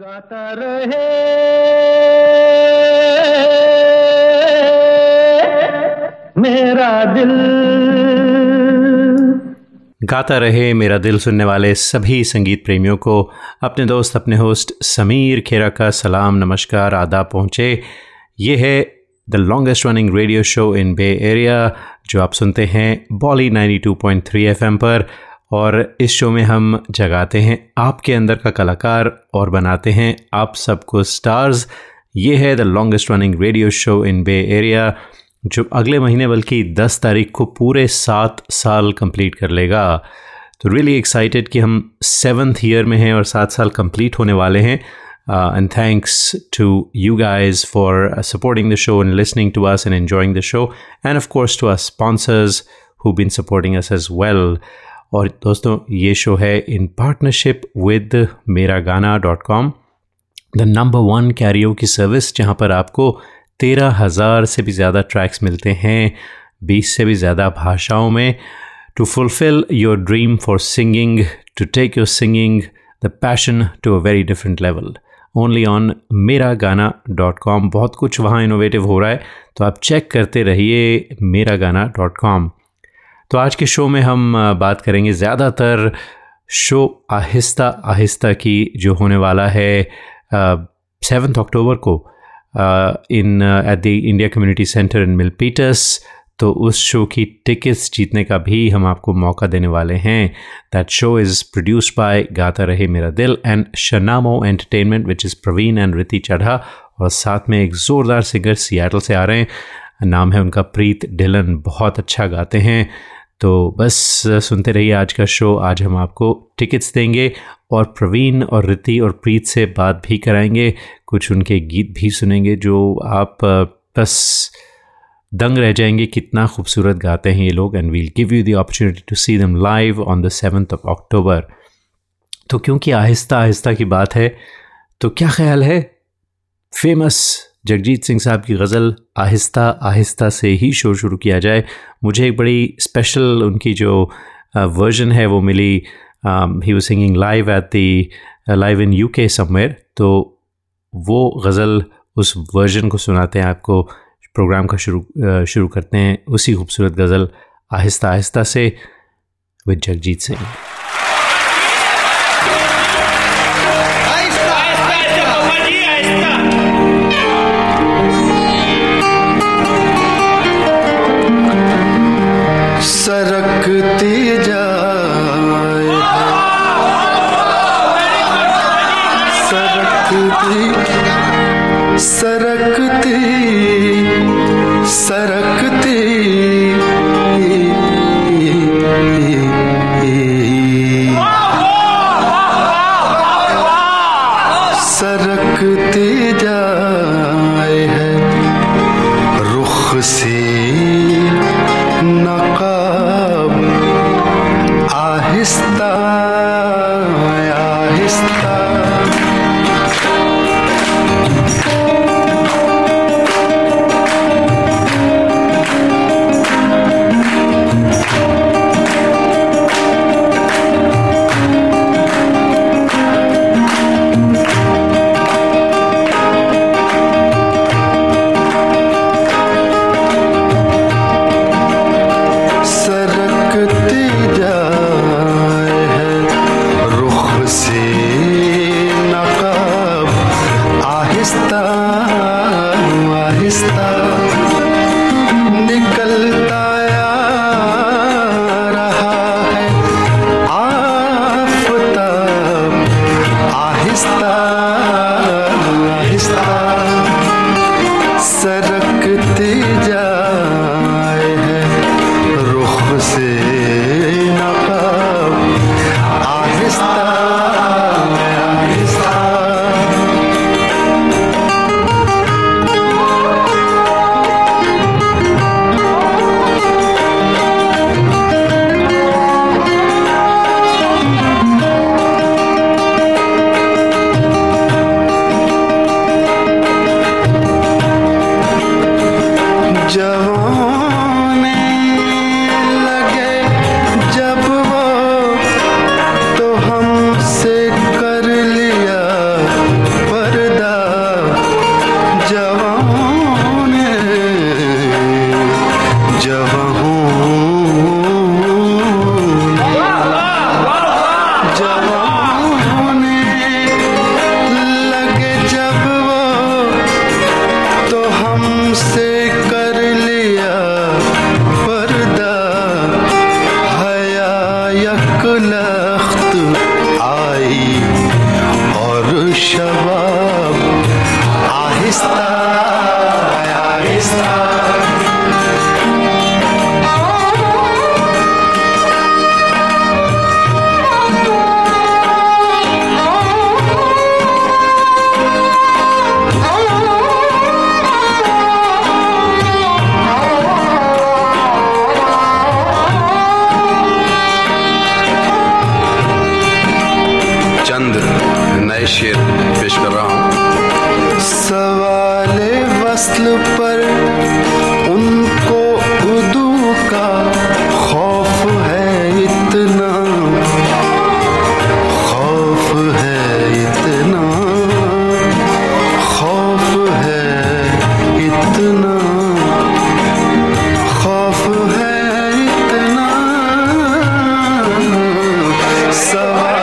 गाता रहे मेरा दिल, गाता रहे मेरा दिल सुनने वाले सभी संगीत प्रेमियों को अपने दोस्त अपने होस्ट समीर खेरा का सलाम, नमस्कार, आदाब पहुँचे। ये है the longest running radio show in Bay Area जो आप सुनते हैं बॉली 92.3 एफएम पर, और इस शो में हम जगाते हैं आपके अंदर का कलाकार और बनाते हैं आप सबको स्टार्स। ये है the longest running radio show in Bay Area जो अगले महीने बल्कि 10 तारीख को पूरे 7 साल कंप्लीट कर लेगा। तो रियली एक्साइटेड कि हम 7th ईयर में हैं और 7 साल कंप्लीट होने वाले हैं। And thanks to you guys for supporting the show and listening to us and enjoying the show. And of course to our sponsors who've been supporting us as well. और दोस्तों, ये शो है in partnership with Meragana.com, the number 1 karaoke service, जहाँ पर आपको 13,000 से भी ज़्यादा ट्रैक्स मिलते हैं 20 से भी ज़्यादा भाषाओं में। To fulfill your dream for singing, to take your singing, the passion to a very different level. Only on Meragana.com. बहुत कुछ वहाँ इनोवेटिव हो रहा है, तो आप चेक करते रहिए Meragana.com। तो आज के शो में हम बात करेंगे ज़्यादातर शो आहिस्ता आहिस्ता की जो होने वाला है 7 अक्टूबर को in at the India community centre in Milpitas. तो उस शो की टिकट्स जीतने का भी हम आपको मौका देने वाले हैं। That show is produced by Gaata Rahe Mera Dil and Shanamo entertainment which is Praveen and Riti Chadha, और साथ में एक ज़ोरदार सिंगर सियाटल से आ रहे हैं, नाम है उनका प्रीत ढिल्लन, बहुत अच्छा गाते हैं। तो बस सुनते रहिए आज का शो। आज हम आपको टिकट्स देंगे और प्रवीण और रिति और प्रीत से बात भी कराएंगे, कुछ उनके गीत भी सुनेंगे जो आप बस दंग रह जाएंगे कितना खूबसूरत गाते हैं ये लोग। And we'll give you the opportunity to see them live on the 7th of October। तो क्योंकि आहिस्ता आहिस्ता की बात है, तो क्या ख्याल है फेमस जगजीत सिंह साहब की गज़ल आहिस्ता आहिस्ता से ही शो शुरू किया जाए। मुझे एक बड़ी स्पेशल उनकी जो वर्जन है वो मिली, he was singing live at the live in UK somewhere. तो वो गज़ल उस वर्जन को सुनाते हैं आपको। प्रोग्राम का शुरू करते हैं उसी खूबसूरत गज़ल आहिस्ता आहिस्ता से विद जगजीत सिंह। सरकती जाए सरकती सरकती सरकती सरकती जाए है रुख से नकाब आहिस्ता आहिस्ता। शबाब आहिस्ता आहिस्ता शेर पेश कर रहा हूँ। सवाले वस्ल पर उनको उदू का खौफ है इतना, खौफ है इतना, खौफ है इतना, खौफ है इतना, सवाले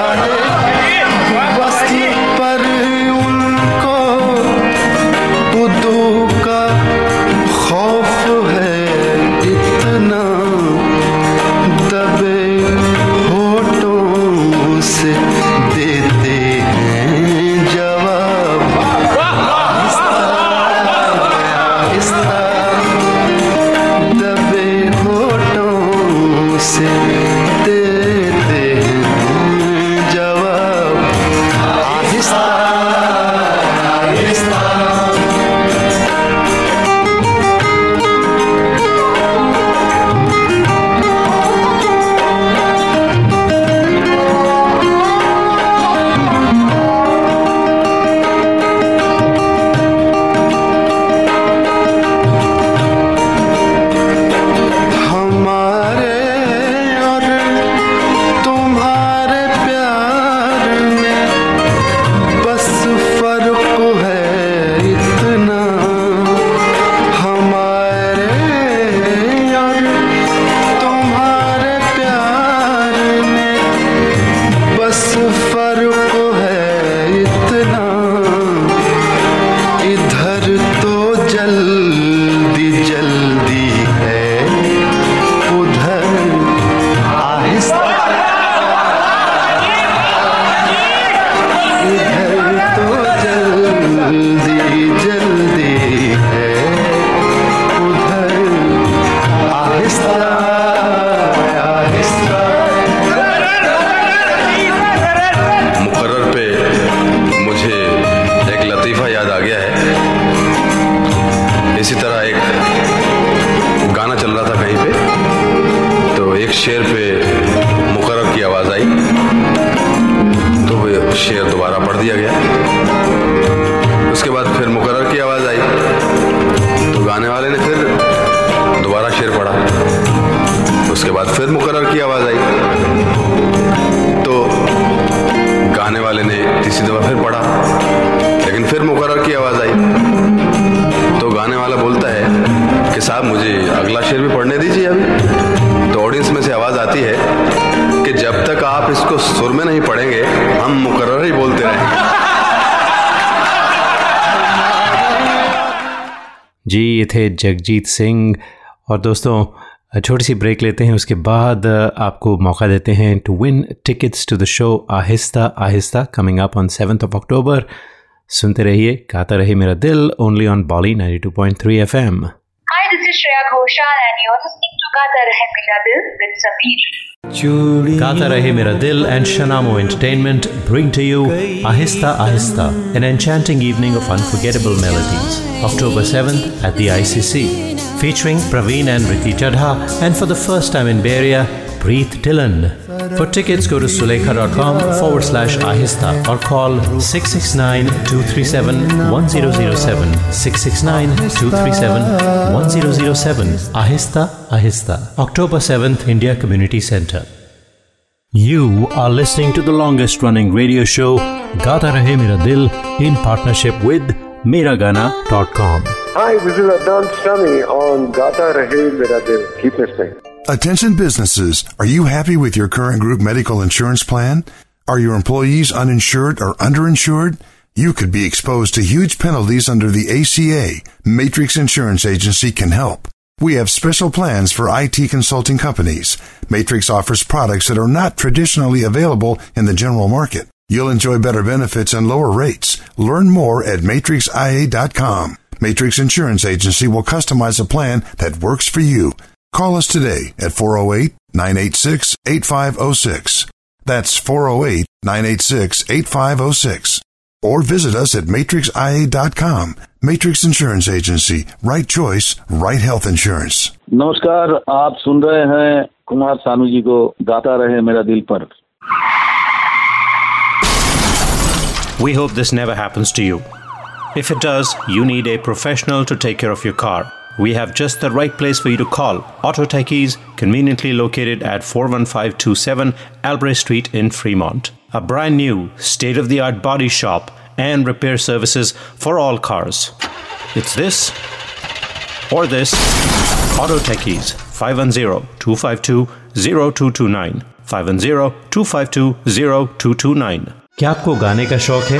थे जगजीत सिंह। और दोस्तों छोटी सी ब्रेक लेते हैं, उसके बाद आपको मौका देते हैं to win tickets to the show Aahista Aahista coming up on 7th of October। सुनते रहिए Gaata Rahe Mera Dil only on Bolly 92.3 FM। Hi this is Shreya Ghoshal and you are listening to Gaata Rahe Mera Dil with Sameer. गाता Rahe Mera Dil and Shanamo entertainment bring to you Ahista Ahista, an enchanting evening of unforgettable melodies, October 7th at the ICC, featuring Praveen and Riti Chaddha, and for the first time in Beria, Preet Dhillon. For tickets, go to Sulekha.com/Ahista or call 669-237-1007, 669-237-1007, Ahista Ahista, October 7th, India Community Center. You are listening to the longest-running radio show, Gaata Rahe Mera Dil, in partnership with Meragana.com. Hi, this is Adnan Sami on Gaata Rahe Mera Dil. Keep listening. Attention businesses, are you happy with your current group medical insurance plan? Are your employees uninsured or underinsured? You could be exposed to huge penalties under the ACA. Matrix Insurance Agency can help. We have special plans for IT consulting companies. Matrix offers products that are not traditionally available in the general market. You'll enjoy better benefits and lower rates. Learn more at MatrixIA.com. Matrix Insurance Agency will customize a plan that works for you. Call us today at 408-986-8506. That's 408-986-8506. Or visit us at MatrixIA.com. Matrix Insurance Agency. Right choice, right health insurance. नमस्कार, आप सुन रहे हैं कुमार सानू जी को गाता रहे मेरा दिल पर. We hope this never happens to you. If it does, you need a professional to take care of your car. We have just the right place for you to call. AutoTechies, conveniently located at 41527 Albrecht Street in Fremont. A brand new, state-of-the-art body shop and repair services for all cars. It's this or this. AutoTechies, 510-252-0229. 510-252-0229. क्या आपको गाने का शौक है?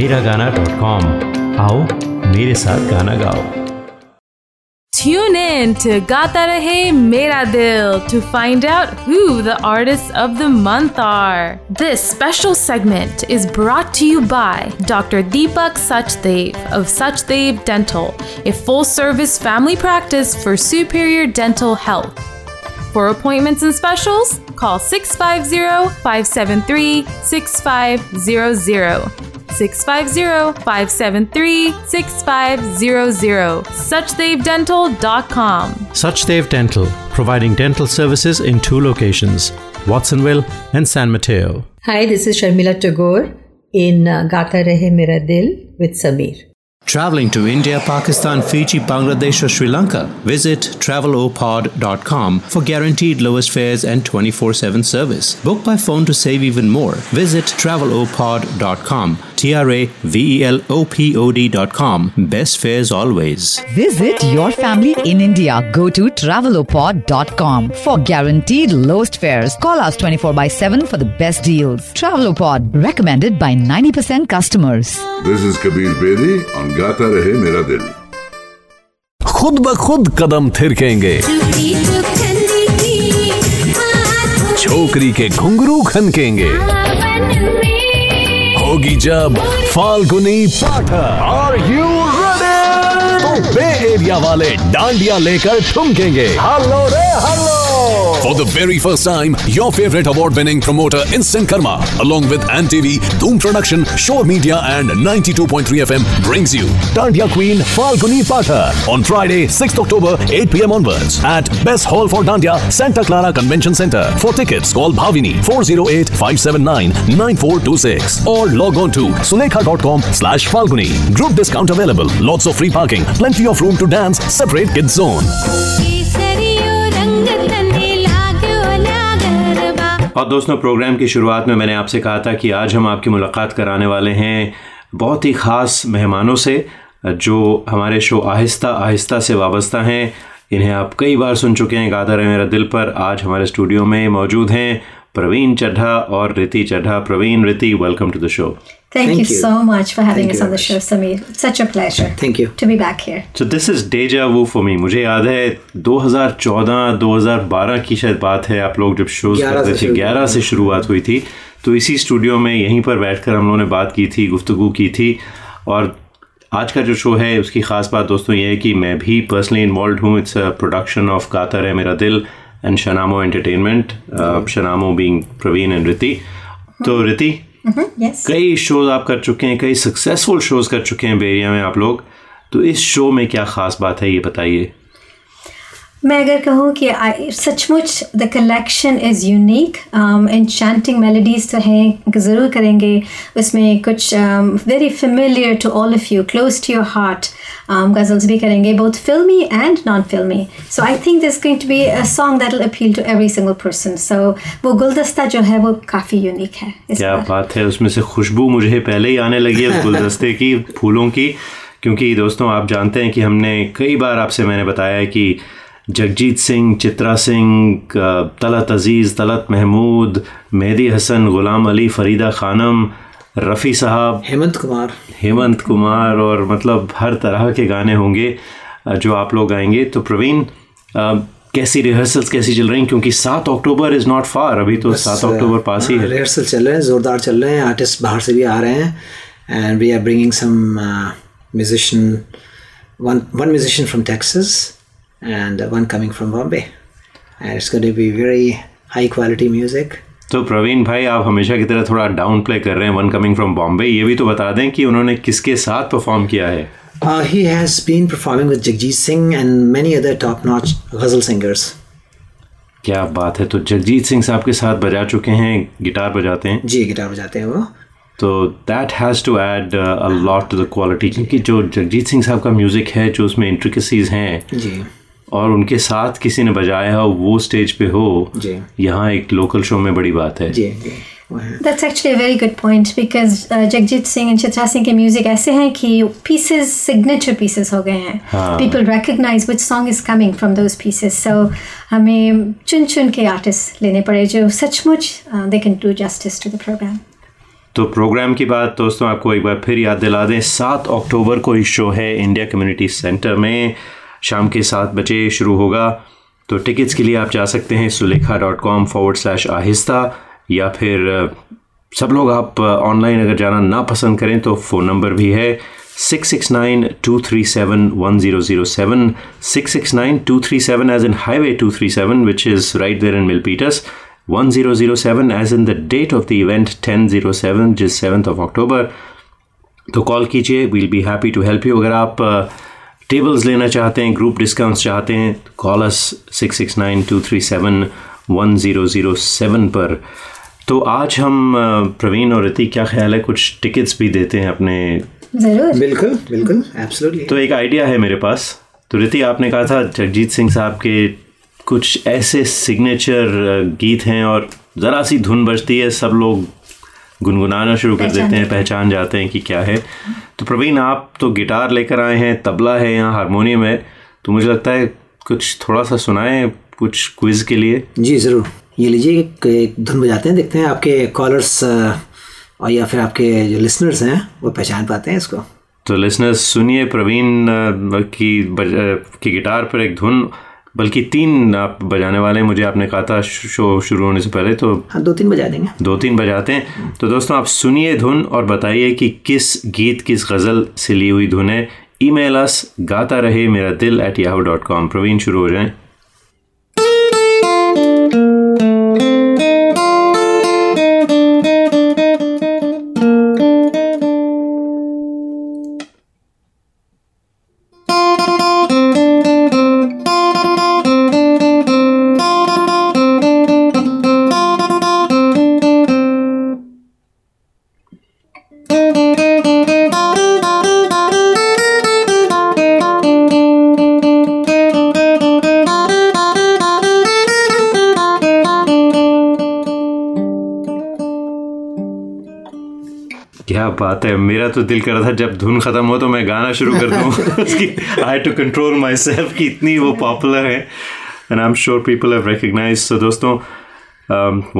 Meragana.com. आओ मेरे साथ गाना गाओ. Tune in to Gaata Rahe Mera Dil to find out who the artists of the month are. This special segment is brought to you by Dr. Deepak Sachdev of Sachdev Dental, a full-service family practice for superior dental health. For appointments and specials, call 650-573-6500. 650-573-6500. Sachdevdental.com. Sachdev Dental, providing dental services in two locations, Watsonville and San Mateo. Hi, this is Sharmila Tagore in Gaata Rahe Mera Dil with Sameer. Traveling to India, Pakistan, Fiji, Bangladesh or Sri Lanka? Visit TravelOpod.com for guaranteed lowest fares and 24/7 service. Book by phone to save even more. Visit TravelOpod.com. TravelOpod.com. Best fares always. Visit your family in India. Go to TravelOpod.com for guaranteed lowest fares. Call us 24/7 for the best deals. TravelOpod, recommended by 90% customers. This is Kabir Bedi on गाता रहे मेरा दिल. खुद ब खुद कदम थिरकेंगे, छोकरी के घुंघरू खनकेंगे, होगी जब Falguni Pathak. Are you ready? तो बे एरिया वाले डांडिया लेकर ठुमकेंगे. हल्लो रे hello. For the very first time, your favorite award-winning promoter Instant Karma, along with ANTV, Doom Production, Shore Media and 92.3 FM brings you Dandiya Queen Falguni Pathak on Friday, 6th October, 8 p.m. onwards at Best Hall for Dandiya, Santa Clara Convention Center. For tickets, call Bhavini 408-579-9426 or log on to Sulekha.com/Falguni. Group discount available, lots of free parking, plenty of room to dance, separate kids zone. और दोस्तों, programme की शुरुआत में मैंने आपसे कहा था कि आज हम आपकी मुलाकात कराने वाले हैं बहुत ही ख़ास मेहमानों से जो हमारे शो आहिस्ता आहिस्ता से वाबस्ता हैं. इन्हें आप कई बार सुन चुके हैं गाता रहे मेरा दिल पर. आज हमारे स्टूडियो में मौजूद हैं प्रवीण चड्ढा और Riti Chadha. Praveen, Riti, welcome to the show. Thank you so much for having us on the show, Sameer. It's such a pleasure. Thank you. To be back here. So this is deja vu for me. मुझे याद है 2014, 2012 की शायद बात है. आप लोग जब शोज करते थे, 11 से शुरुआत हुई थी, तो इसी स्टूडियो में यहीं पर बैठकर हम लोगों ने बात की थी, गुफ्तगू की थी. और आज का जो शो है उसकी ख़ास बात दोस्तों ये है कि मैं भी पर्सनली इन्वॉल्व हूँ. It's a production of Gaata Rahe Mera Dil and Shanamo entertainment, Shanamo being Praveen and Riti. तो रिति, कई शोज आप कर चुके हैं, कई सक्सेसफुल शोज कर चुके हैं बेरिया में आप लोग, तो इस शो में क्या खास बात है ये बताइए. मैं अगर कहूँ कि सचमुच the collection is unique. Enchanting melodies तो हैं, ज़रूर करेंगे, उसमें कुछ very familiar to all of you, close to your heart, ghazals bhi karenge, both filmy and non-filmy. So I think there's going to be a song that'll appeal to every single person. So वो गुलदस्ता जो है वो काफ़ी unique है. क्या बात है, उसमें से खुशबू मुझे पहले ही आने लगी है गुलदस्ते की, फूलों की. क्योंकि दोस्तों आप जानते हैं कि हमने कई बार आपसे मैंने बताया है कि जगजीत सिंह, चित्रा सिंह, तलत अज़ीज़, तलत महमूद, मेहदी हसन, ग़ुलाम अली, फ़रीदा ख़ानम, रफ़ी साहब, हेमंत कुमार और मतलब हर तरह के गाने होंगे जो आप लोग गाएंगे. तो प्रवीण, कैसी रिहर्सल्स कैसी चल रही हैं, क्योंकि 7 अक्टूबर इज़ नॉट फार, अभी तो 7 अक्टूबर पास ही है. रिहर्सल चल रहे हैं, ज़ोरदार चल रहे हैं, आर्टिस्ट बाहर से भी आ रहे हैं. And we are bringing some musician, one musician from Texas and one coming from Bombay, and it's going to be very high quality music. तो प्रवीण भाई, आप हमेशा की तरह थोड़ा डाउन प्ले कर रहे हैं one coming from Bombay. ये भी तो बता दें कि उन्होंने किसके साथ परफॉर्म किया है. He has been performing with Jagjit Singh and many other top-notch ghazal singers. क्या बात है. तो जगजीत सिंह साहब के साथ बजा चुके हैं, गिटार बजाते हैं. जी, गिटार बजाते हैं वो. तो that has to add a lot to the quality, क्योंकि जो जगजीत सिंह साहब का म्यूज़िक है, जो उसमें इंट्रिकेसीज़ हैं जी, और उनके साथ किसी ने बजाया हो, वो स्टेज पे हो, यहाँ एक लोकल शो में बड़ी बात है जी. That's actually a very good point, because Jagjit Singh and Chitra Singh के म्यूज़िक ऐसे हैं कि pieces, signature pieces हो गए हैं. हाँ. People recognize which song is coming from those pieces. So हमें चुन के आर्टिस्ट लेने पड़े जो सचमुच they can do justice to the program. तो प्रोग्राम की बात दोस्तों आपको एक बार फिर याद दिला दें, 7 अक्टूबर को इस शो है इंडिया कम्युनिटी सेंटर में, शाम के 7 बजे शुरू होगा. तो टिकट्स के लिए आप जा सकते हैं Sulekha.com/ahista, या फिर सब लोग आप ऑनलाइन अगर जाना ना पसंद करें तो फ़ोन नंबर भी है 669-237-1007, 669-237 as in highway 237 which is right there in Milpitas, 1007 as in the date of the event 1007 जिस 7th of October. तो कॉल कीजिए, we'll be happy to help you. अगर आप टेबल्स लेना चाहते हैं, ग्रुप डिस्काउंट्स चाहते हैं, कॉल अस 669-237-1007 पर. तो आज हम प्रवीण और रिति, क्या ख्याल है, कुछ टिकट्स भी देते हैं अपने. ज़रूर, बिल्कुल बिल्कुल, एब्सोल्युटली. तो एक आइडिया है मेरे पास. तो रिति, आपने कहा था जगजीत सिंह साहब के कुछ ऐसे सिग्नेचर गीत हैं और ज़रा सी धुन बजती है, सब लोग गुनगुनाना शुरू कर देते हैं, पहचान जाते हैं कि क्या है. तो प्रवीण, आप तो गिटार लेकर आए हैं, तबला है यहाँ, हारमोनियम है, तो मुझे लगता है कुछ थोड़ा सा सुनाएं कुछ क्विज़ के लिए. जी ज़रूर, ये लीजिए, एक धुन बजाते हैं, देखते हैं आपके कॉलर्स और या फिर आपके जो लिसनर्स हैं वो पहचान पाते हैं इसको. तो लिसनर्स सुनिए, प्रवीण की गिटार पर एक धुन, बल्कि 3 आप बजाने वाले हैं, मुझे आपने कहा था शो शुरू होने से पहले. तो हाँ, 2-3 बजा देंगे, 2-3 बजाते हैं. तो दोस्तों आप सुनिए धुन और बताइए कि किस गीत, किस गज़ल से ली हुई धुन है. ईमेल अस gataremeradil@yahoo.com. प्रवीण, शुरू हो जाएं. बात है, मेरा तो दिल कर रहा था जब धुन ख़त्म हो तो मैं गाना शुरू कर दूँ उसकी. I had to control myself कि इतनी वो पॉपुलर है, and I am sure people have recognise. So दोस्तों,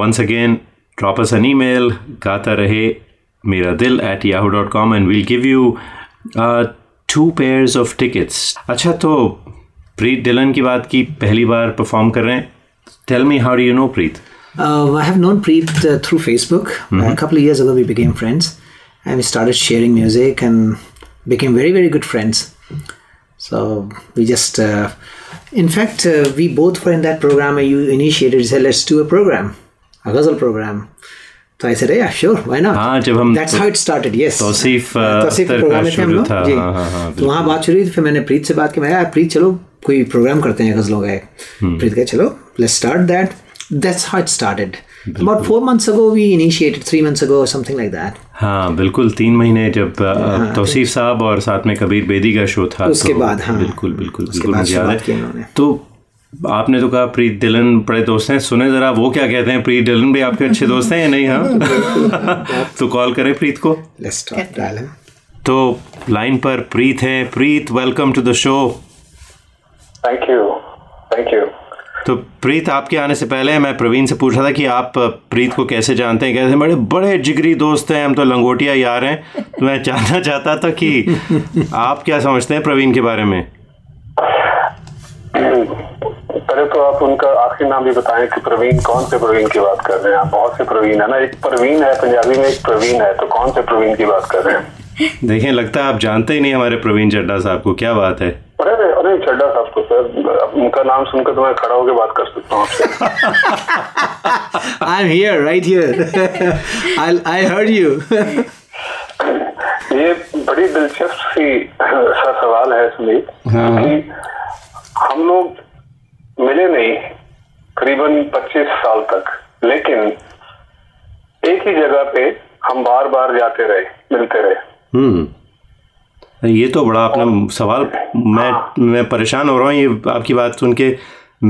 once again drop us an email gataremeradil@yahoo.com and we'll give you 2 pairs of tickets. अच्छा, तो प्रीत ढिलन की बात की, पहली बार परफॉर्म कर रहे हैं. Tell me, how do you know Preet? I have known Preet through Facebook. A couple of years ago we became friends. And we started sharing music and became very, very good friends. So we just, in fact, we both were in that program. You initiated, you said, let's do a program, a ghazal program. So I said, yeah, sure, why not? That's how it started, yes. Tawseef Akhtar का शुरू था. तो वहाँ बात शुरू हुई, फिर मैंने प्रीत से बात की, मैं यार प्रीत चलो कोई प्रोग्राम करते हैं ग़ज़लों का. प्रीत कहा चलो, let's start that. That's how it started. About 4 months ago we initiated, 3 months ago or something like that. हाँ बिल्कुल, 3 महीने जब तौसीफ साहब और साथ में कबीर बेदी का शो था उसके बाद। हाँ बिल्कुल बिल्कुल बिल्कुल मुझे याद है। तो आपने तो कहा प्रीत ढिल्लन बड़े दोस्त हैं, सुने ज़रा वो क्या कहते हैं, प्रीत ढिल्लन भी आपके अच्छे दोस्त हैं या नहीं? हाँ तो कॉल करें प्रीत को। तो लाइन पर प्रीत हैं। Preet, welcome to the show. Thank you thank you. तो प्रीत, आपके आने से पहले मैं प्रवीण से पूछा था कि आप प्रीत को कैसे जानते हैं। कहते बड़े बड़े जिगरी दोस्त हैं, हम तो लंगोटिया यार हैं। तो मैं जानना चाहता था कि आप क्या समझते हैं प्रवीण के बारे में। पहले तो आप उनका आखिरी नाम भी बताएं कि प्रवीण, कौन से प्रवीण की बात कर रहे हैं आप? बहुत से प्रवीण है ना, एक प्रवीण है पंजाबी में, एक प्रवीण है, तो कौन से प्रवीण की बात कर रहे हैं? देखिए, लगता है आप जानते ही नहीं हमारे प्रवीण चड्ढा साहब को, क्या बात है। अरे चड्ढा साहब को सर, उनका नाम सुनकर तो मैं खड़ा होकर बात कर सकता हूँ आपसे। I am here right here, I heard you. ये बड़ी दिलचस्प सी सवाल है सुनील कि हम लोग मिले नहीं करीबन 25 साल तक, लेकिन एक ही जगह पे हम बार बार जाते रहे, मिलते रहे। ये तो बड़ा अपना सवाल, मैं परेशान हो रहा हूँ ये आपकी बात सुन के।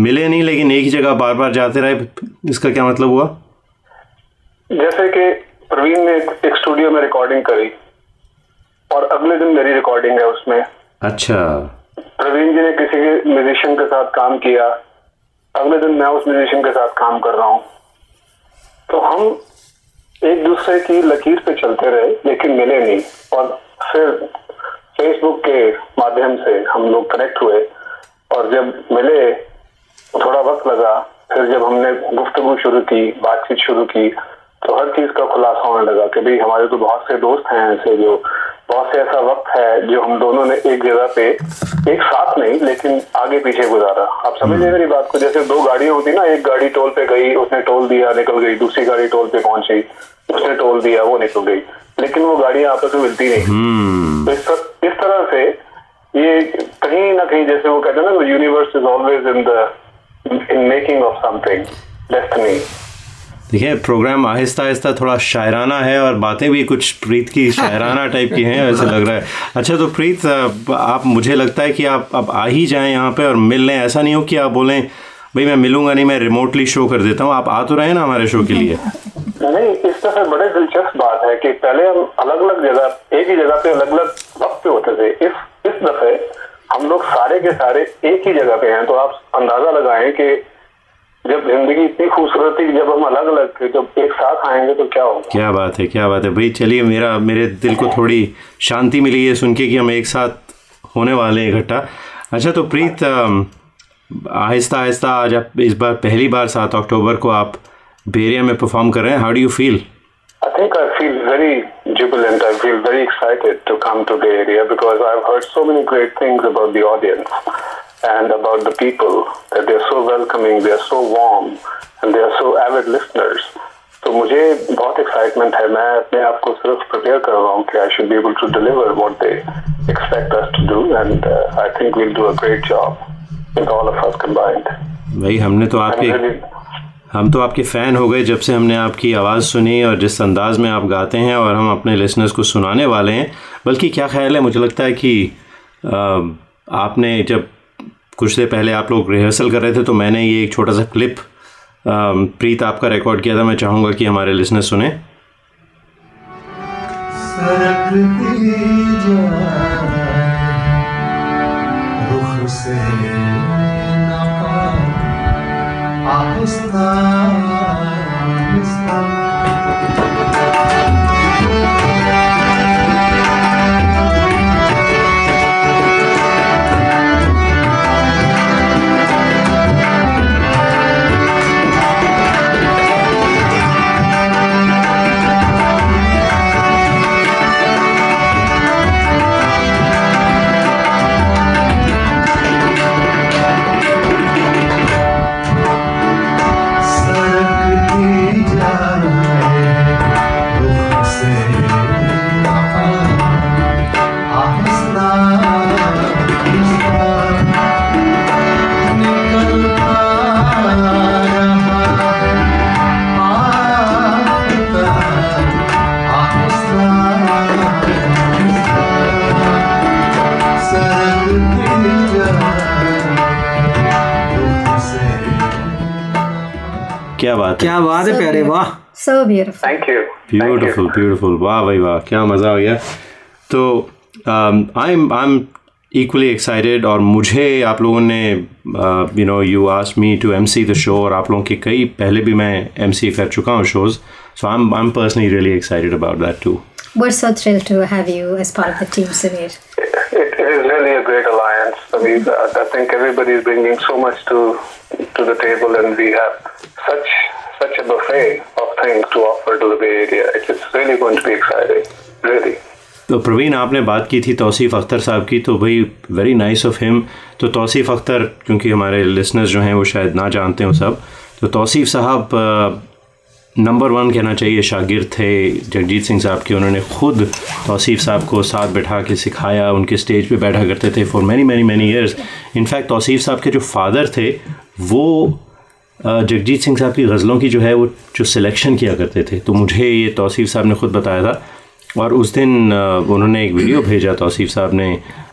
मिले नहीं लेकिन एक ही जगह बार बार जाते रहे, इसका क्या मतलब हुआ? जैसे कि प्रवीण ने एक स्टूडियो में रिकॉर्डिंग करी और अगले दिन मेरी रिकॉर्डिंग है उसमें। अच्छा। प्रवीण जी ने किसी के म्यूजिशियन के साथ काम किया, अगले दिन मैं उस म्यूजिशियन के साथ काम कर रहा हूँ। तो हम एक दूसरे की लकीर पे चलते रहे लेकिन मिले नहीं, और फिर फेसबुक के माध्यम से हम लोग कनेक्ट हुए, और जब मिले थोड़ा वक्त लगा, फिर जब हमने गुफ्तगू शुरू की, बातचीत शुरू की, तो हर चीज़ का खुलासा होने लगा कि भाई हमारे तो बहुत से दोस्त हैं ऐसे, जो बहुत से ऐसा वक्त है जो हम दोनों ने एक जगह पे एक साथ नहीं लेकिन आगे पीछे गुजारा। आप समझिए मेरी बात को, जैसे 2 गाड़ियां होती ना, एक गाड़ी टोल पे गई, उसने टोल दिया, निकल गई, दूसरी गाड़ी टोल पे पहुंची, उसने टोल दिया, वो निकल गई, लेकिन वो गाड़ियां आपस में मिलती नहीं। तो इस तरह से ये कहीं ना कहीं, जैसे वो कहते हैं ना, universe is always in making of something, destiny. देखिए, प्रोग्राम आहिस्ता आहिस्ता थोड़ा शायराना है और बातें भी कुछ प्रीत की शायराना टाइप की हैं, ऐसे लग रहा है। अच्छा, तो प्रीत, आप, मुझे लगता है कि आप अब आ ही जाएं यहाँ पे और मिल लें। ऐसा नहीं हो कि आप बोलें भाई मैं मिलूंगा नहीं, मैं रिमोटली शो कर देता हूँ। आप आ तो रहे हैं ना हमारे शो के लिए। नहीं, इस तरह बड़े दिलचस्प बात है कि पहले हम अलग अलग जगह, एक ही जगह पे अलग अलग वक्त पे होते थे, इस दफे हम लोग सारे के सारे एक ही जगह पे हैं। तो आप अंदाजा लगाएं कि जब जिंदगी इतनी खूबसूरत थी, जब हम अलग अलग थे, जब एक साथ आएंगे तो क्या होगा। क्या बात है, क्या बात है भाई। चलिए, मेरे दिल को थोड़ी शांति मिली है सुन के कि हम एक साथ होने वाले हैं इकट्ठा। अच्छा, तो प्रीत, आहिस्ता आहिस्ता आज आप इस बार पहली बार 7 अक्टूबर को आप बेरिया में परफॉर्म कर रहे हैं। How do you feel? I think I feel very jubilant. I feel very excited to come to the area because I've heard so many great things about the audience and about the people, that they're so welcoming, they're so warm and they're so avid listeners. So मुझे बहुत excitement है। मैं अपने आप को सिर्फ prepare कर रहा हूँ कि I should be able to deliver what they expect us to do, and I think we'll do a great job with all of us combined. भाई, हम तो आपके फ़ैन हो गए जब से हमने आपकी आवाज़ सुनी और जिस अंदाज़ में आप गाते हैं, और हम अपने लिसनर्स को सुनाने वाले हैं। बल्कि क्या ख्याल है, मुझे लगता है कि आपने, जब कुछ देर पहले आप लोग रिहर्सल कर रहे थे, तो मैंने ये एक छोटा सा क्लिप प्रीत आपका रिकॉर्ड किया था, मैं चाहूँगा कि हमारे लिसनर्स सुने। क्या बात है प्यारे, वाह, so beautiful, thank you, beautiful beautiful, वाह भाई वाह, क्या मज़ा आ गया। तो आई एम equally excited और मुझे आप लोगों ने you asked me to MC the show और आप लोगों के कई पहले भी मैं MC कर चुका हूँ shows, so I'm personally really excited about that too. We're so thrilled to have you as part of the team, Sameer. It is really a great alliance. I think everybody is bringing so much to the table and we have such a buffet of things to offer to the Bay Area. It's really going to be exciting, really. तो प्रवीण, आपने बात की थी तौसीफ अख्तर साहब की, तो भाई very nice of him. तो तौसीफ अख्तर, क्योंकि हमारे लिसनर्स जो हैं वो शायद ना जानते हों सब, तो तौसीफ साहब नंबर वन कहना चाहिए शागिर्द थे जगजीत सिंह साहब के। उन्होंने खुद तौसीफ साहब को साथ बैठा के सिखाया, उनके स्टेज पे बैठा करते थे for many many many years. In fact Tauseef sahab के जो फादर थे वो जगजीत सिंह साहब की गज़लों की जो सिलेक्शन किया करते थे, तो मुझे ये तौसीफ साहब ने खुद बताया था। और उस दिन उन्होंने एक वीडियो भेजा तौसीफ साहब ने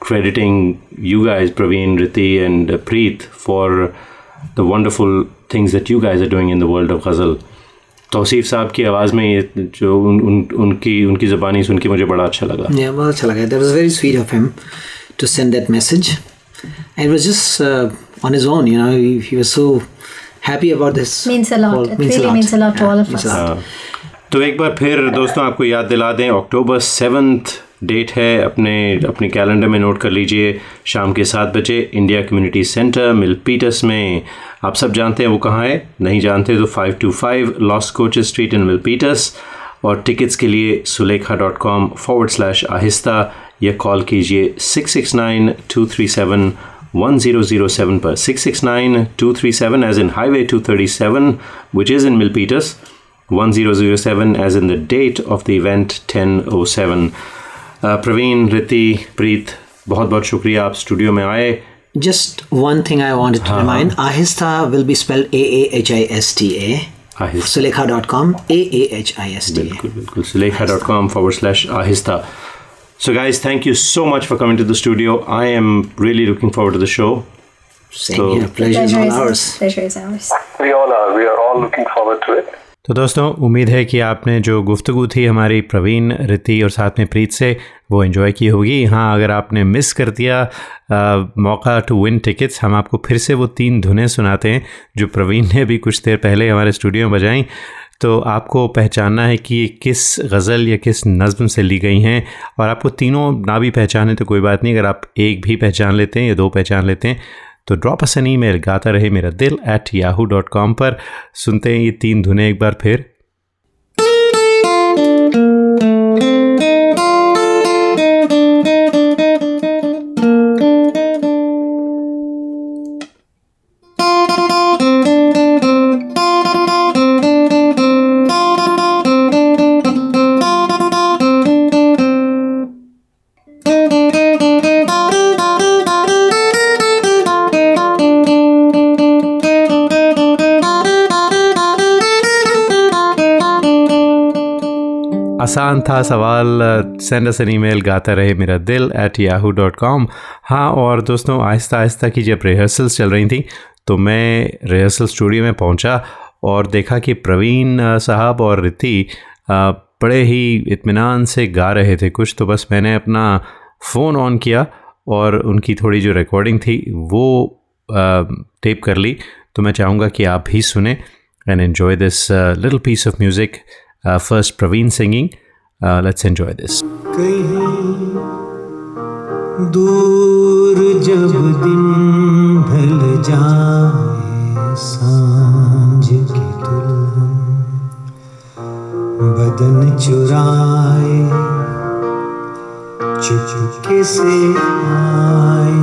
crediting you guys, Praveen, Riti and Preet, for the wonderful things that you guys are doing in the world of ghazal. Tauseef sahab की आवाज़ में ये जो उनकी ज़बानी सुन के मुझे बड़ा अच्छा लगा, बहुत अच्छा लगा। That was very sweet of him to send that message and was just on his own, he was so happy about this. Means a lot, it really means a lot to all of us. तो एक बार फिर दोस्तों आपको याद दिला दें, October 7th date है, अपने कैलेंडर में नोट कर लीजिए, शाम के 7 बजे, इंडिया कम्युनिटी सेंटर मिलपीटस में। आप सब जानते हैं वो कहाँ है, नहीं जानते तो 525 Los Coches street in Milpitas. और टिकट्स के लिए Sulekha.com/ahista या कॉल कीजिए 669-237-1007 पर, 669-237 as in highway 237 which is in Milpitas, 1007 as in the date of the event 1007. Praveen, Riti, Preet, बहुत बहुत शुक्रिया आप स्टूडियो में आए। Just one thing I wanted to remind, Ahista will be spelled AAHISTA. Sulekha.com, AAHISTA. बिल्कुल, Sulekha.com/ahista. So guys, thank you so much for coming to the studio. I am really looking forward to the show. Same here. Pleasure is all ours. Pleasure is ours. We are all looking forward to it. तो दोस्तों उम्मीद है कि आपने जो गुफ्तगू थी हमारी प्रवीण, रिति और साथ में प्रीत से, वो एंजॉय की होगी। हाँ, अगर आपने मिस कर दिया मौका टू विन टिकट्स, हम आपको फिर से वो 3 धुनें सुनाते हैं जो प्रवीण ने भी कुछ देर पहले हमारे स्टूडियो में बजाई। तो आपको पहचानना है कि ये किस गज़ल या किस नज़म से ली गई हैं, और आपको तीनों ना भी पहचाने तो कोई बात नहीं, अगर आप एक भी पहचान लेते हैं या 2 पहचान लेते हैं तो drop us an email, Gaata Rahe Mera Dil @yahoo.com पर। सुनते हैं ये 3 धुनें एक बार फिर। आसान था सवाल, send us an email, Gaata Rahe Mera Dil @yahoo.com। हाँ, और दोस्तों आहिस्ता आहिस्ता की जब रिहर्सल्स चल रही थी तो मैं रिहर्सल स्टूडियो में पहुंचा और देखा कि प्रवीण साहब और रिति बड़े ही इत्मीनान से गा रहे थे कुछ। तो बस मैंने अपना फ़ोन ऑन किया और उनकी थोड़ी जो रिकॉर्डिंग थी वो टेप कर ली। तो मैं चाहूँगा कि आप भी सुने and enjoy this little piece of music. First, Praveen singing. Let's enjoy this. कहीं दूर जब दिन ढल जाए सांझ की दुल्हन बदन चुराए चुपके से आए,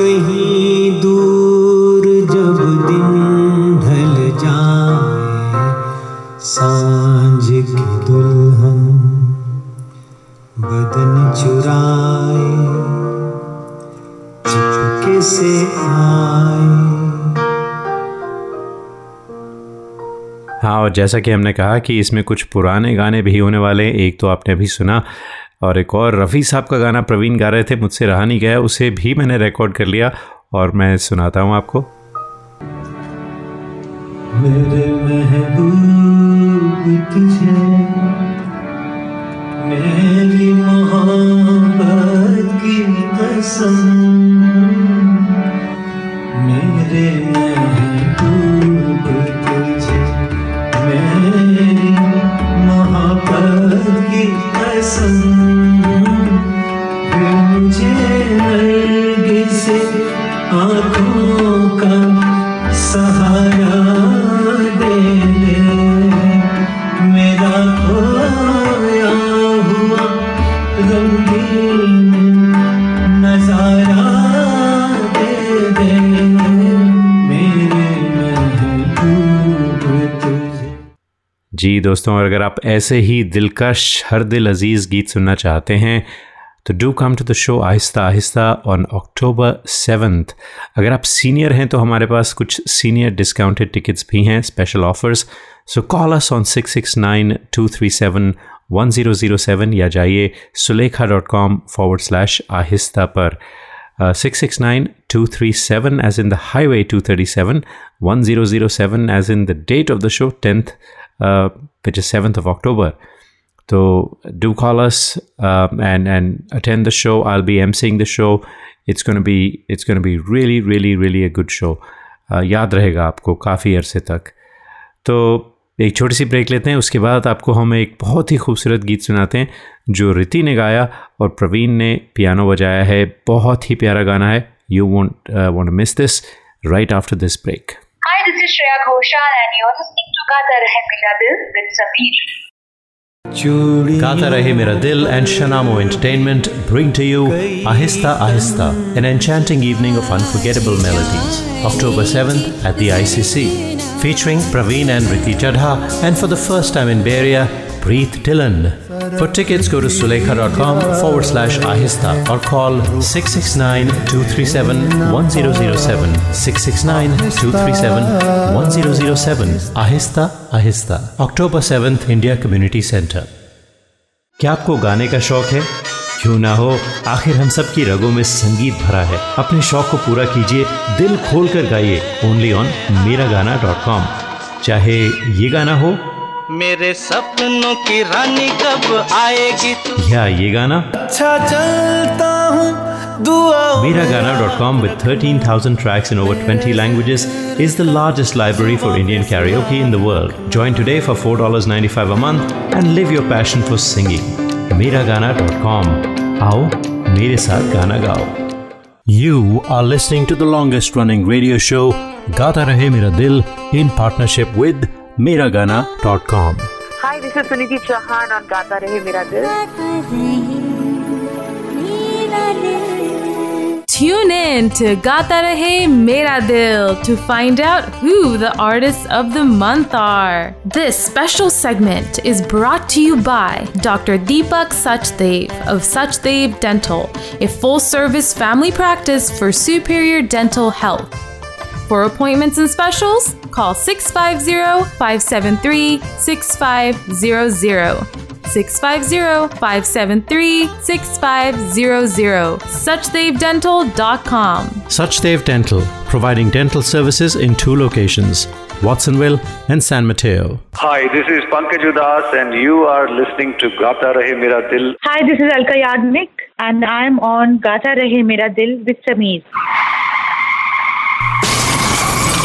कहीं दूर जब दिन ढल जाए सांझ की दुल्हन बदन चुराए चुपके से आए। हाँ, और जैसा कि हमने कहा कि इसमें कुछ पुराने गाने भी होने वाले हैं, एक तो आपने अभी सुना और एक और रफ़ी साहब का गाना प्रवीण गा रहे थे, मुझसे रहा नहीं गया, उसे भी मैंने रिकॉर्ड कर लिया और मैं सुनाता हूँ आपको। मेरे महबूब तुझे मेरी मोहब्बत की कसम, मेरे महबूब तुझे मेरी मोहब्बत की कसम, मुझे नरगिस आँखों का सहारा दे दे, मेरा खोया हुआ रंगीन नजारा दे दे, मेरे महबूब तुझे। जी दोस्तों, अगर आप ऐसे ही दिलकश हर दिल अजीज़ गीत सुनना चाहते हैं तो do come to the show आहिस्ता आहिस्ता ऑन October 7th। अगर आप सीनियर हैं तो हमारे पास कुछ सीनियर डिस्काउंटेड टिकट्स भी हैं, special offers. So call us on 669-237-1007 या जाइए Sulekha.com/ahista पर। 669-237 as in the highway 237, 1007 as in the date of the show 10th which is 7th of October। So do call us and attend the show. I'll be emceeing the show. It's going to be really, really, really a good show. याद रहेगा आपको काफ़ी अरसे तक। तो एक छोटी सी break लेते हैं, उसके बाद आपको हम एक बहुत ही खूबसूरत गीत सुनाते हैं जो रिति ने गाया और प्रवीण ने पियानो बजाया है। बहुत ही प्यारा गाना है। You won't miss this right after this break. Hi, this is Shreya Ghoshal and you're listening to Gaata Rahe Mera Dil with Sameer. Gaata Rahe Mera Dil and Shanamo Entertainment bring to you Ahista Ahista, an enchanting evening of unforgettable melodies, October 7th at the ICC, featuring Praveen and Riti Chaddha, and for the first time in Beria, Preet Dhillon. For tickets, go to Sulekha.com/ahista or call 669-237-1007, 669-237-1007, Ahista Ahista, October 7th, India Community Center. क्या आपको गाने का शौक है? क्यों ना हो, आखिर हम सब की रगों में संगीत भरा है। अपने शौक को पूरा कीजिए, दिल खोल कर गाइए, ओनली ऑन मेरागाना.com। चाहे ये गाना हो, मेरे सपनों की रानी कब आएगी तू, या ये गाना, अच्छा चलता हूं दुआ। Meragana.com, with 13,000 tracks in over 20 languages, is the largest library for Indian karaoke in the world. Join today for $4.95 a month and live your passion for singing. Meragana.com. आओ मेरे साथ गाना गाओ। You are listening to the longest running radio show गाता रहे मेरा दिल in partnership with Meragana.com. Hi, this is Sunidhi Chauhan on Gaata Rahe Mera Dil. Tune in to Gaata Rahe Mera Dil to find out who the artists of the month are. This special segment is brought to you by Dr. Deepak Sachdev of Sachdev Dental, a full-service family practice for superior dental health. For appointments and specials, call 650-573-6500, 650-573-6500, Sachdev Dental.com. Sachdev Dental, providing dental services in 2 locations, Watsonville and San Mateo. Hi, this is Pankaj Udhas and you are listening to Gaata Rahe Mera Dil. Hi, this is Alka Yagnik and I am on Gaata Rahe Mera Dil with Sameer.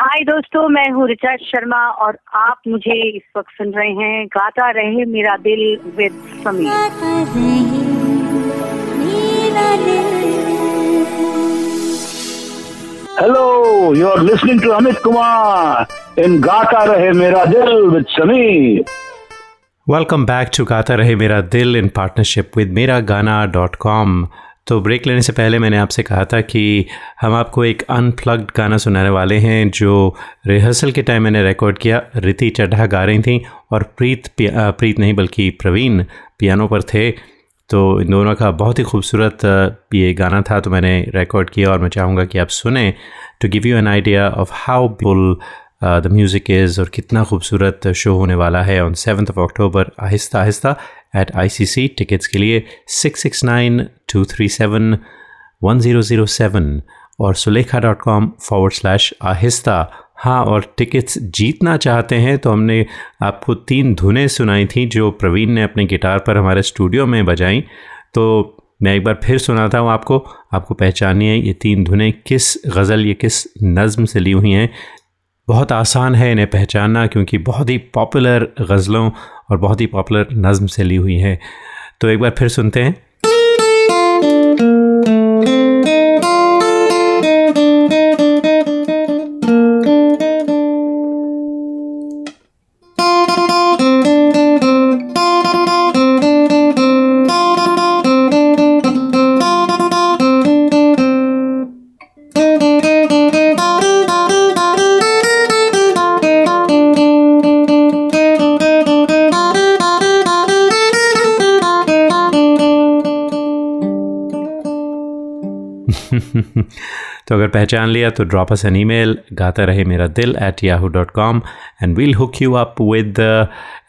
हाय दोस्तों, मैं हूँ ऋचा शर्मा और आप मुझे इस वक्त सुन रहे हैं गाता Rahe Mera Dil with Sameer. Hello, you are listening to Amit Kumar in Gaata Rahe Mera Dil with Sameer. Welcome back to Gaata Rahe Mera Dil in partnership with Meragana.com. तो ब्रेक लेने से पहले मैंने आपसे कहा था कि हम आपको एक अनप्लग्ड गाना सुनाने वाले हैं जो रिहर्सल के टाइम मैंने रिकॉर्ड किया। रिति चड्ढा गा रही थी और प्रीत नहीं बल्कि प्रवीण पियानो पर थे। तो इन दोनों का बहुत ही खूबसूरत ये गाना था, तो मैंने रिकॉर्ड किया और मैं चाहूँगा कि आप सुने to give you an idea of how beautiful the music is और कितना खूबसूरत शो होने वाला है on 7th of October Aahista Aahista eight ICC। Tickets के लिए 669-237-1007 और Sulekha.com/ahista। हाँ, और टिकट्स जीतना चाहते हैं तो हमने आपको 3 धुनें सुनाई थी जो प्रवीण ने अपने गिटार पर हमारे स्टूडियो में बजाई। तो मैं एक बार फिर सुनाता हूँ आपको पहचानिए ये 3 धुनें किस गज़ल या किस नज़म से ली हुई हैं। बहुत आसान है इन्हें पहचानना क्योंकि बहुत ही पॉपुलर गज़लों और बहुत ही पॉपुलर नज़म से ली हुई है। तो एक बार फिर सुनते हैं। तो अगर पहचान लिया तो drop us an email Gaata Rahe Mera Dil @yahoo.com and we'll hook you up with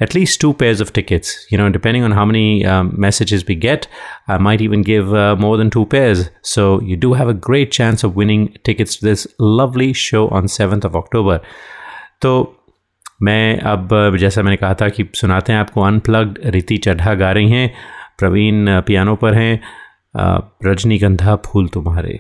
at least 2 pairs of tickets. You know, depending on how many messages we get, I might even give more than 2 pairs. So you do have a great chance of winning tickets to this lovely show on 7th of October। तो मैं अब जैसा मैंने कहा था कि सुनाते हैं आपको अनप्लग्ड। रिति चड्ढा गा रही हैं, प्रवीण पियानो पर हैं, रजनीगंधा फूल तुम्हारे।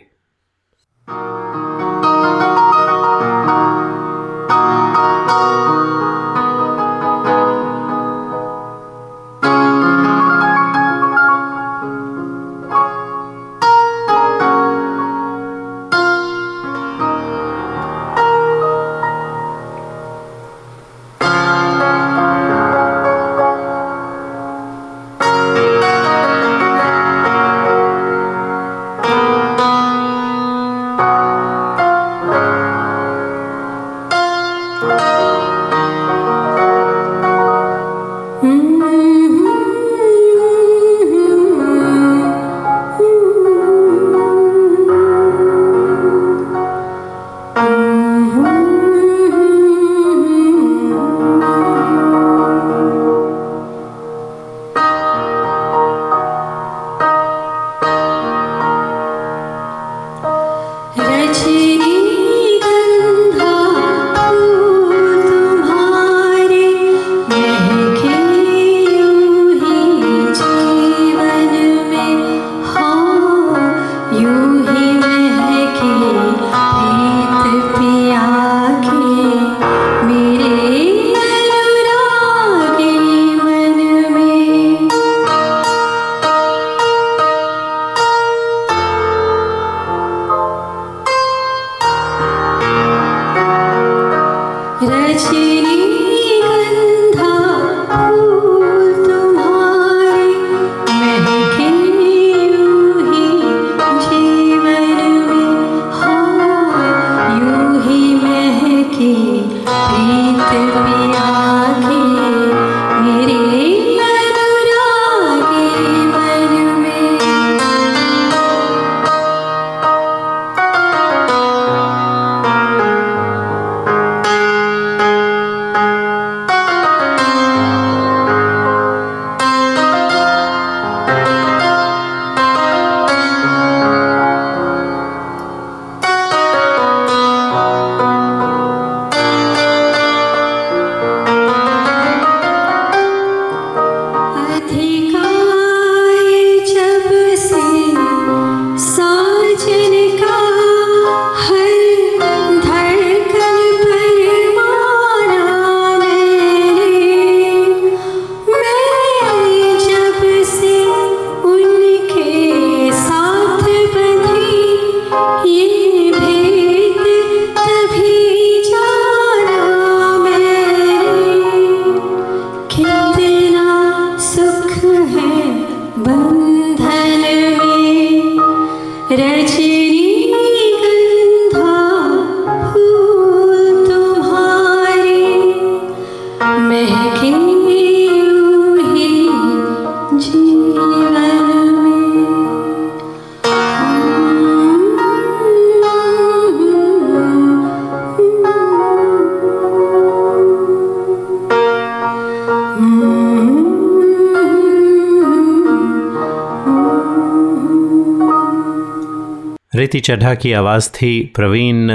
रिति चड्ढा की आवाज़ थी, प्रवीण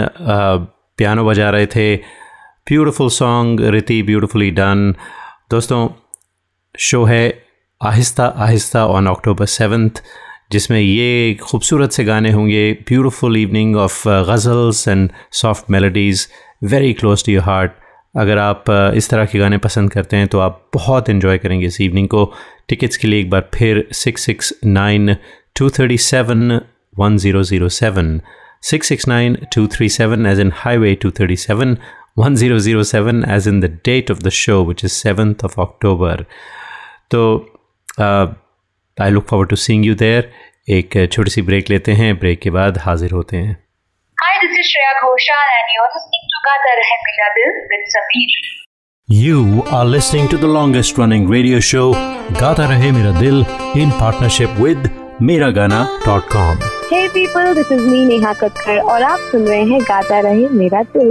पियानो बजा रहे थे। Beautiful song Riti, beautifully done. दोस्तों, शो है Ahista Ahista on October 7th, जिसमें ये खूबसूरत से गाने होंगे। Beautiful evening of ghazals and soft melodies, very close to your heart. अगर आप इस तरह के गाने पसंद करते हैं तो आप बहुत इन्जॉय करेंगे इस इवनिंग को। टिकट्स के लिए एक बार फिर 669-237-1007 669-237 as in highway 237 1007 as in the date of the show which is 7th of October। तो I look forward to seeing you there. एक छोटी सी ब्रेक लेते हैं, ब्रेक के बाद हाजिर होते हैं। Hi, this is Shreya Ghoshal and you're listening to Gaata Rahe Mera Dil with Sameer. You are listening to the longest running radio show Gaata Rahe Mera Dil in partnership with Meragana.com. Hey people, this is me Neha Kakkar और आप सुन रहे हैं गाता रहे मेरा दिल।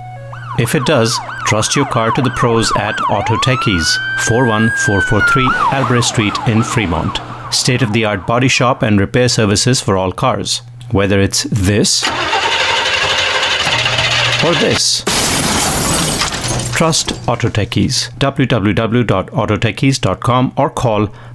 If it does, trust your car to the pros at AutoTechies, 41443 Albrecht Street in Fremont. State-of-the-art body shop and repair services for all cars. Whether it's this or this, trust AutoTechies. www.autotechies.com or call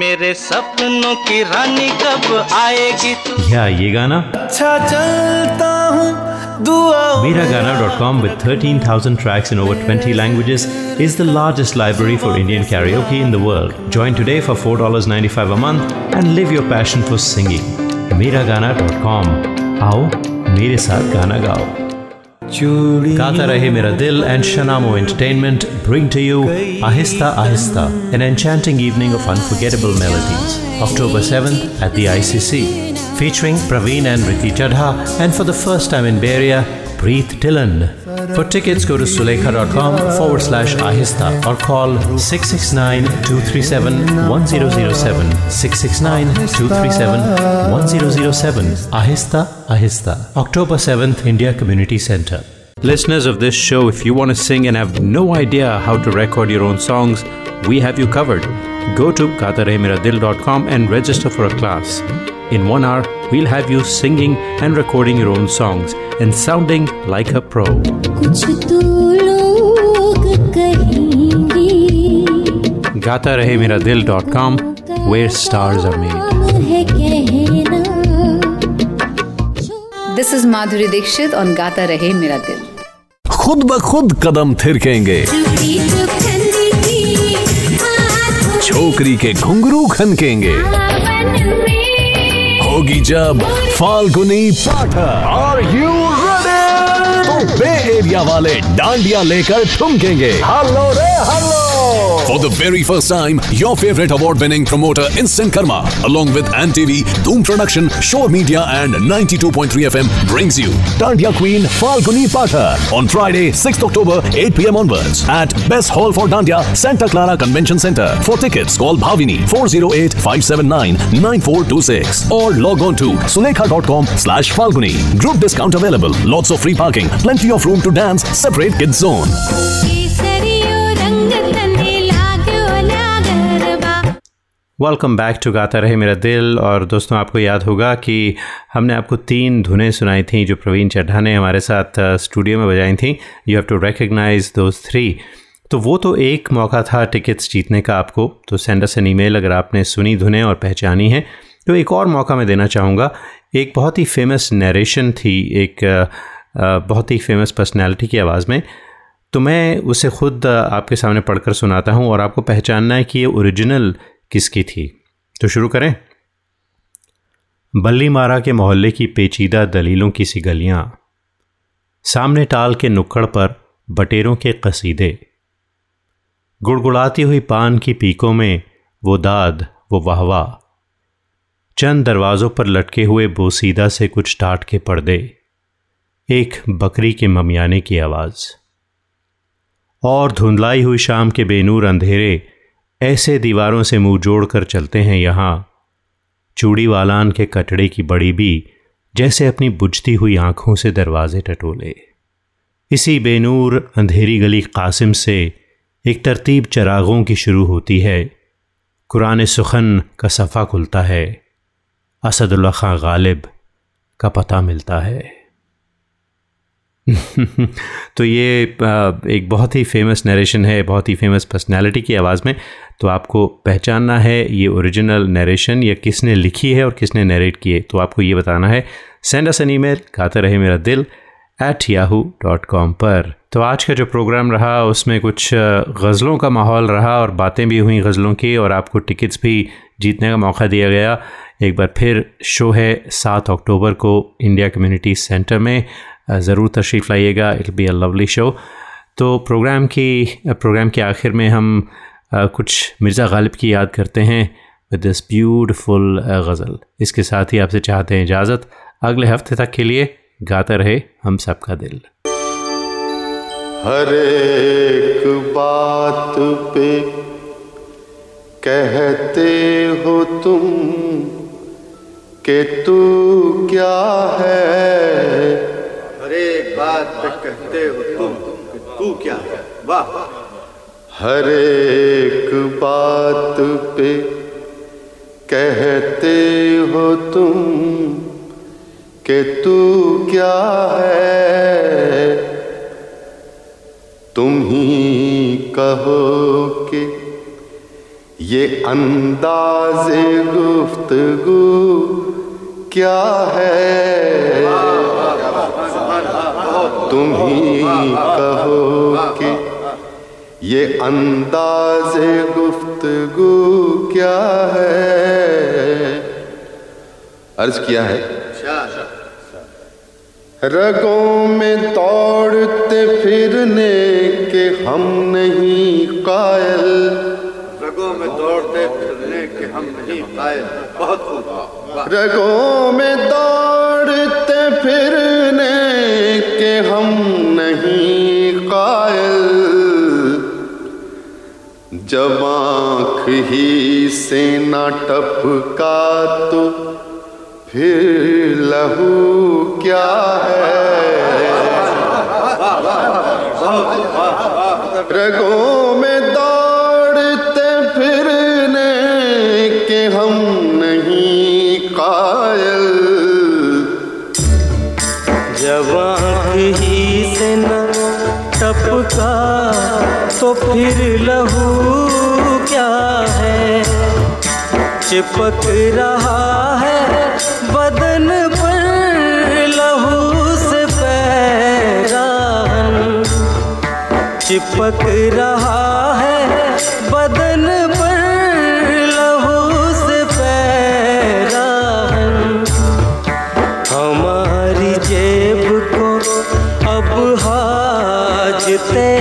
मेरे सपनों की रानी कब आएगी तू, या ये गाना, अच्छा चलता हूं दुआ। Miragana.com, with 13,000 tracks in over 20 languages, is the largest library for Indian karaoke in the world. Join today for $4.95 a month and live your passion for singing. Miragana.com. आओ मेरे साथ गाना गाओ। Gaata Rahe Mera Dil and Shanamo Entertainment bring to you Ahista Ahista, an enchanting evening of unforgettable melodies, October 7th at the ICC, featuring Praveen and Riti Chaddha, and for the first time in Bay Area, Preet Dhillon. For tickets, go to Sulekha.com/Ahista or call 669-237-1007, 669-237-1007. Ahista Ahista, October 7th, India Community Center. Listeners of this show, if you want to sing and have no idea how to record your own songs, we have you covered. Go to gatarehmeradil.com and register for a class. In 1 hour, we'll have you singing and recording your own songs and sounding like a pro. gatarehmeradil.com, where stars are made. This is Madhuri Dixit on Gaata Rahe Mera Dil. खुद ब खुद कदम थिरकेंगे, छोकरी के घुंघरू खनकेंगे, होगी जब Falguni Pathak. Are you ready? तो बे एरिया वाले डांडिया लेकर ठुमकेंगे। हल्लो रे हल्लो, Show. For the very first time, your favorite award-winning promoter Instant Karma, along with ANTV, Doom Production, Shore Media and 92.3 FM brings you Tandya Queen Falguni Pathak on Friday, 6th October, 8 p.m. onwards at Best Hall for Dandya, Santa Clara Convention Center. For tickets, call Bhavini 408-579-9426 or log on to Sulekha.com/Falguni. Group discount available. Lots of free parking. Plenty of room to dance. Separate kids zone. Welcome back to Gaata Rahe Mera दिल। और दोस्तों, आपको याद होगा कि हमने आपको 3 धुनें सुनाई थीं जो प्रवीण चड्ढा ने हमारे साथ स्टूडियो में बजाई थीं। You have to recognise those 3। तो वो तो एक मौका था टिकट्स जीतने का आपको। तो सेंड अस एन ईमेल अगर आपने सुनी धुनें और पहचानी हैं। तो एक और मौका मैं देना चाहूँगा। एक बहुत ही फेमस नरेशन थी एक बहुत ही फेमस पर्सनैलिटी की आवाज़ में। तो मैं उसे खुद आपके सामने पढ़कर सुनाता हूँ और आपको पहचानना है कि ये ओरिजिनल किसकी थी। तो शुरू करें। बल्ली मारा के मोहल्ले की पेचीदा दलीलों की सी गलियाँ, सामने टाल के नुक्कड़ पर बटेरों के कसीदे, गुड़गुड़ाती हुई पान की पीकों में वो दाद वो वाहवाह, चंद दरवाज़ों पर लटके हुए बोसीदा से कुछ टाट के पर्दे, एक बकरी के ममियाने की आवाज़। और धुंधलाई हुई शाम के बेनूर अंधेरे ऐसे दीवारों से मुंह जोड़कर चलते हैं यहाँ, चूड़ी वालान के कटड़े की बड़ी भी जैसे अपनी बुझती हुई आँखों से दरवाजे टटोले। इसी बेनूर अंधेरी गली कासिम से एक तरतीब चरागों की शुरू होती है, कुरान सुखन का सफ़ा खुलता है, असदुल्ला खां गालिब का पता मिलता है। तो ये एक बहुत ही फेमस नरेशन है, बहुत ही फेमस पर्सनालिटी की आवाज़ में। तो आपको पहचानना है ये ओरिजिनल नरेशन या किसने लिखी है और किसने नरेट किए। तो आपको ये बताना है। Send us an email Gaata Rahe Mera Dil @yahoo.com पर। तो आज का जो प्रोग्राम रहा उसमें कुछ गज़लों का माहौल रहा और बातें भी हुई गज़लों की और आपको टिकट्स भी जीतने का मौका दिया गया। एक बार फिर शो है 7 अक्टूबर को इंडिया कम्युनिटी सेंटर में, ज़रूर तशरीफ़ लाइएगा। It be a lovely show. तो प्रोग्राम की आखिर में हम कुछ मिर्ज़ा गालिब की याद करते हैं विद दिस ब्यूटिफुल गज़ल। इसके साथ ही आपसे चाहते हैं इजाज़त। अगले हफ्ते तक के लिए गाता रहे हम सबका दिल। हर एक बात पे कहते हो तुम के तू क्या है, हर एक बात पे कहते हो तुम कि तू क्या है। वाह। हर एक बात पे कहते हो तुम के तू क्या है, तुम ही कहो कि ये अंदाज़े गुफ्तगू क्या है, तुम ही कहो कि ये अंदाज़े गुफ्तगू क्या है। अर्ज किया है रगों में दौड़ते फिरने के हम नहीं कायल, रगों में दौड़ते फिरने के हम नहीं कायल। बहुत खूब। रगों में दौड़ते फिरने के हम नहीं कायल, जब आँख ही से ना टपका तो फिर लहू क्या है, रगों में दौड़ते फिरने के हम नहीं कायल, जब आँख ही से न टपका तो फिर लहू क्या है, चिपक रहा है बदन पर लहू से पैरान, चिपक रहा है बदन पर लहू से पैरान, हमारी जेब को अब हाजते